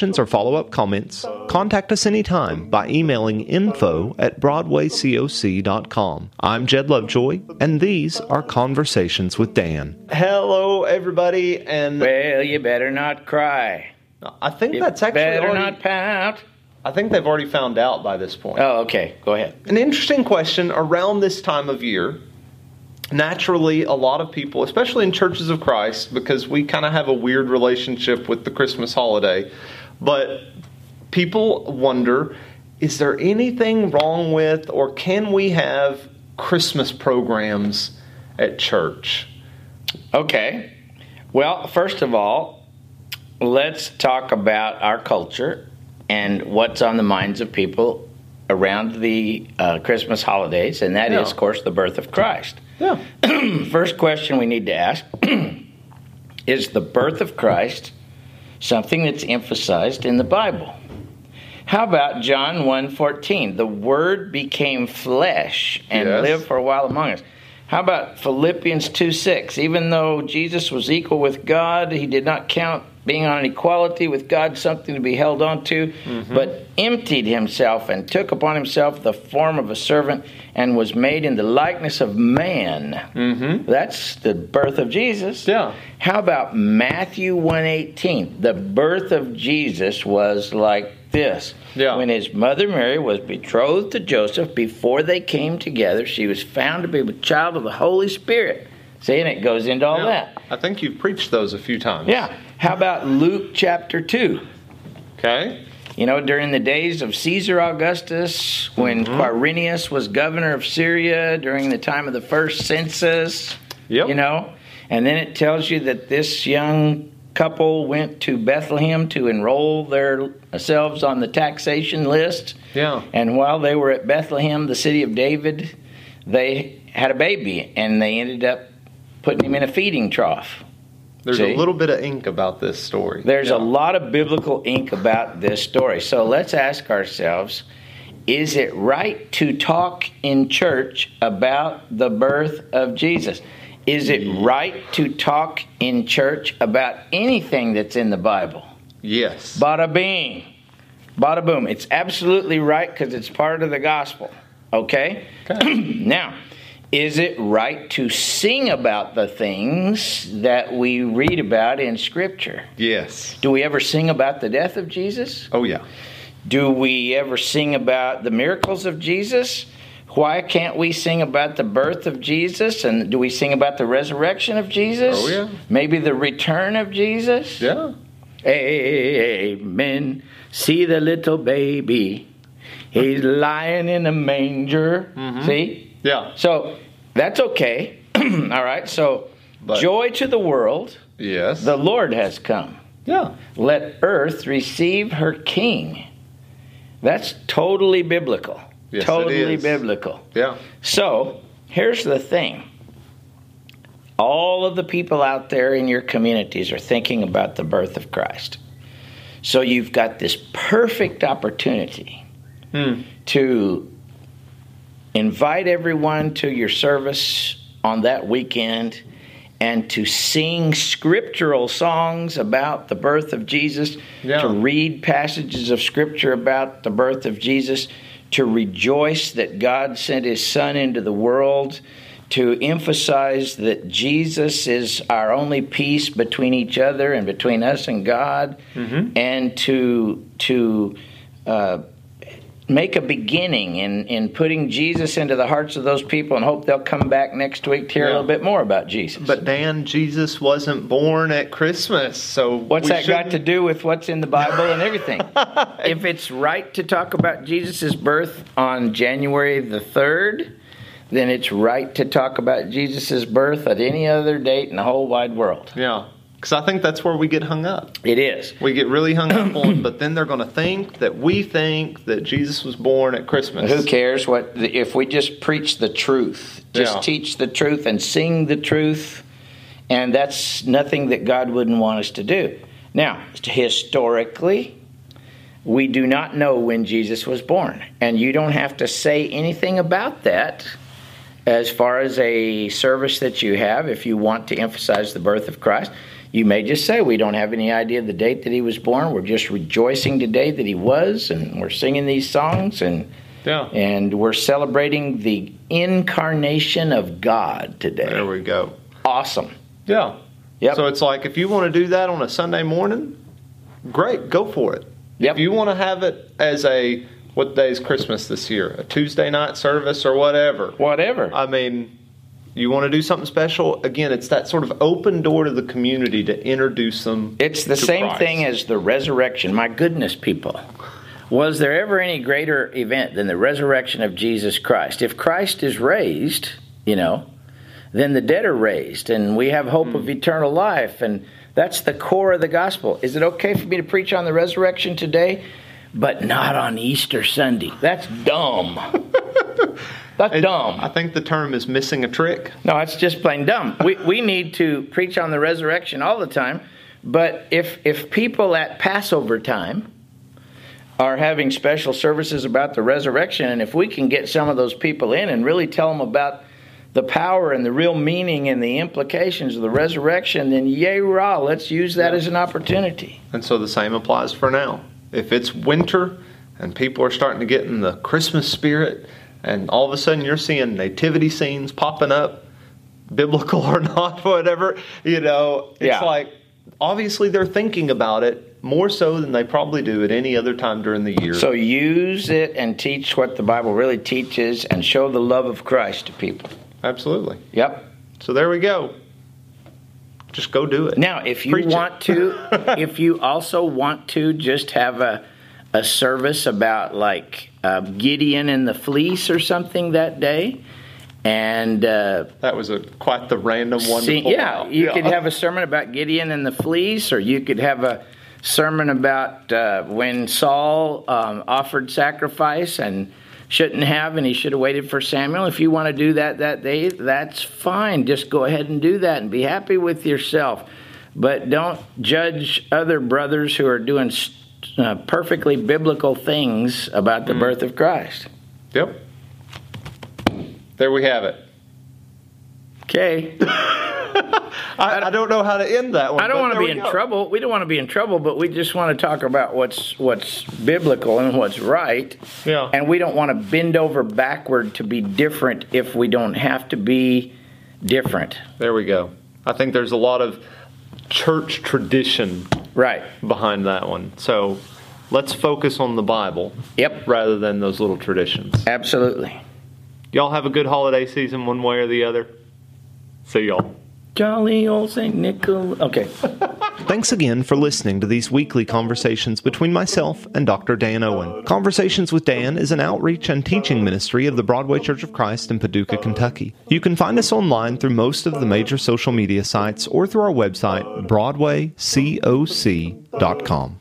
or follow-up comments, contact us anytime by emailing info@BroadwayCOC.com. I'm Jed Lovejoy, and these are Conversations with Dan. Hello, everybody, and... Well, you better not cry. I think that's actually not pout. I think they've already found out by this point. Oh, okay. Go ahead. An interesting question around this time of year. Naturally, a lot of people, especially in churches of Christ, because we kind of have a weird relationship with the Christmas holiday, but people wonder, is there anything wrong with, or can we have Christmas programs at church? Okay. Well, first of all, let's talk about our culture and what's on the minds of people around the Christmas holidays, and that is, of course, the birth of Christ. Yeah. First question we need to ask, is the birth of Christ something that's emphasized in the Bible? How about John 1:14? The Word became flesh and lived for a while among us. How about Philippians 2:6? Even though Jesus was equal with God, he did not count being on an equality with God something to be held on to, but emptied himself and took upon himself the form of a servant and was made in the likeness of man. That's the birth of Jesus. Yeah. How about Matthew 1:18? The birth of Jesus was like this. Yeah. When his mother Mary was betrothed to Joseph, before they came together, she was found to be the child of the Holy Spirit. See, and it goes into all that. I think you've preached those a few times. Yeah. How about Luke chapter 2? Okay. You know, during the days of Caesar Augustus, when Quirinius was governor of Syria, during the time of the first census, you know, and then it tells you that this young couple went to Bethlehem to enroll themselves on the taxation list. Yeah. And while they were at Bethlehem, the city of David, they had a baby, and they ended up putting him in a feeding trough. There's a little bit of ink about this story. There's a lot of biblical ink about this story. So let's ask ourselves, is it right to talk in church about the birth of Jesus? Is it right to talk in church about anything that's in the Bible? Yes. Bada bing, bada boom. It's absolutely right because it's part of the gospel. Okay? Now, is it right to sing about the things that we read about in Scripture? Yes. Do we ever sing about the death of Jesus? Oh, yeah. Do we ever sing about the miracles of Jesus? Why can't we sing about the birth of Jesus? And do we sing about the resurrection of Jesus? Oh, yeah. Maybe the return of Jesus? Yeah. Amen. See the little baby. He's lying in a manger. See? Yeah. So that's okay. All right. So joy to the world. Yes. The Lord has come. Yeah. Let earth receive her king. That's totally biblical. Yes, totally biblical. Yeah. So, here's the thing. All of the people out there in your communities are thinking about the birth of Christ. So you've got this perfect opportunity to invite everyone to your service on that weekend and to sing scriptural songs about the birth of Jesus, to read passages of Scripture about the birth of Jesus, to rejoice that God sent His Son into the world, to emphasize that Jesus is our only peace between each other and between us and God, and to make a beginning in putting Jesus into the hearts of those people and hope they'll come back next week to hear a little bit more about Jesus. But Dan, Jesus wasn't born at Christmas, so what's that got to do with what's in the Bible and everything? If it's right to talk about Jesus' birth on January the 3rd, then it's right to talk about Jesus' birth at any other date in the whole wide world. Yeah. Because I think that's where we get hung up. It is. We get really hung up on, but then they're going to think that we think that Jesus was born at Christmas. Who cares? What if we just preach the truth, just teach the truth and sing the truth, and that's nothing that God wouldn't want us to do. Now, historically, we do not know when Jesus was born, and you don't have to say anything about that. As far as a service that you have, if you want to emphasize the birth of Christ, you may just say, we don't have any idea of the date that he was born. We're just rejoicing today that he was, and we're singing these songs, and we're celebrating the incarnation of God today. There we go. Awesome. Yeah. Yep. So it's like, if you want to do that on a Sunday morning, great, go for it. Yep. If you want to have it as a... What day is Christmas this year? A Tuesday night service or whatever. Whatever. I mean, you want to do something special? Again, it's that sort of open door to the community to introduce them to Christ. It's the same thing as the resurrection. My goodness, people. Was there ever any greater event than the resurrection of Jesus Christ? If Christ is raised, then the dead are raised, and we have hope of eternal life, and that's the core of the gospel. Is it okay for me to preach on the resurrection today? But not on Easter Sunday. That's dumb. That's dumb. I think the term is missing a trick. No, it's just plain dumb. We need to preach on the resurrection all the time. But if people at Passover time are having special services about the resurrection, and if we can get some of those people in and really tell them about the power and the real meaning and the implications of the resurrection, then yay, rah, let's use that as an opportunity. And so the same applies for now. If it's winter and people are starting to get in the Christmas spirit and all of a sudden you're seeing nativity scenes popping up, biblical or not, whatever, it's like obviously they're thinking about it more so than they probably do at any other time during the year. So use it and teach what the Bible really teaches and show the love of Christ to people. Absolutely. Yep. So there we go. Just go do it. Now, if you want to, if you also want to just have a service about Gideon and the fleece or something that day, and that was quite the random one. You could have a sermon about Gideon and the fleece, or you could have a sermon about when Saul offered sacrifice and shouldn't have, and he should have waited for Samuel. If you want to do that day, that's fine. Just go ahead and do that and be happy with yourself. But don't judge other brothers who are doing perfectly biblical things about the birth of Christ. Yep. There we have it. Okay. I don't know how to end that one. I don't want to be in trouble. We don't want to be in trouble, but we just want to talk about what's biblical and what's right. Yeah. And we don't want to bend over backward to be different if we don't have to be different. There we go. I think there's a lot of church tradition behind that one. So let's focus on the Bible rather than those little traditions. Absolutely. Y'all have a good holiday season one way or the other. See y'all. Jolly old St. Nicholas. Okay. Thanks again for listening to these weekly conversations between myself and Dr. Dan Owen. Conversations with Dan is an outreach and teaching ministry of the Broadway Church of Christ in Paducah, Kentucky. You can find us online through most of the major social media sites or through our website, BroadwayCOC.com.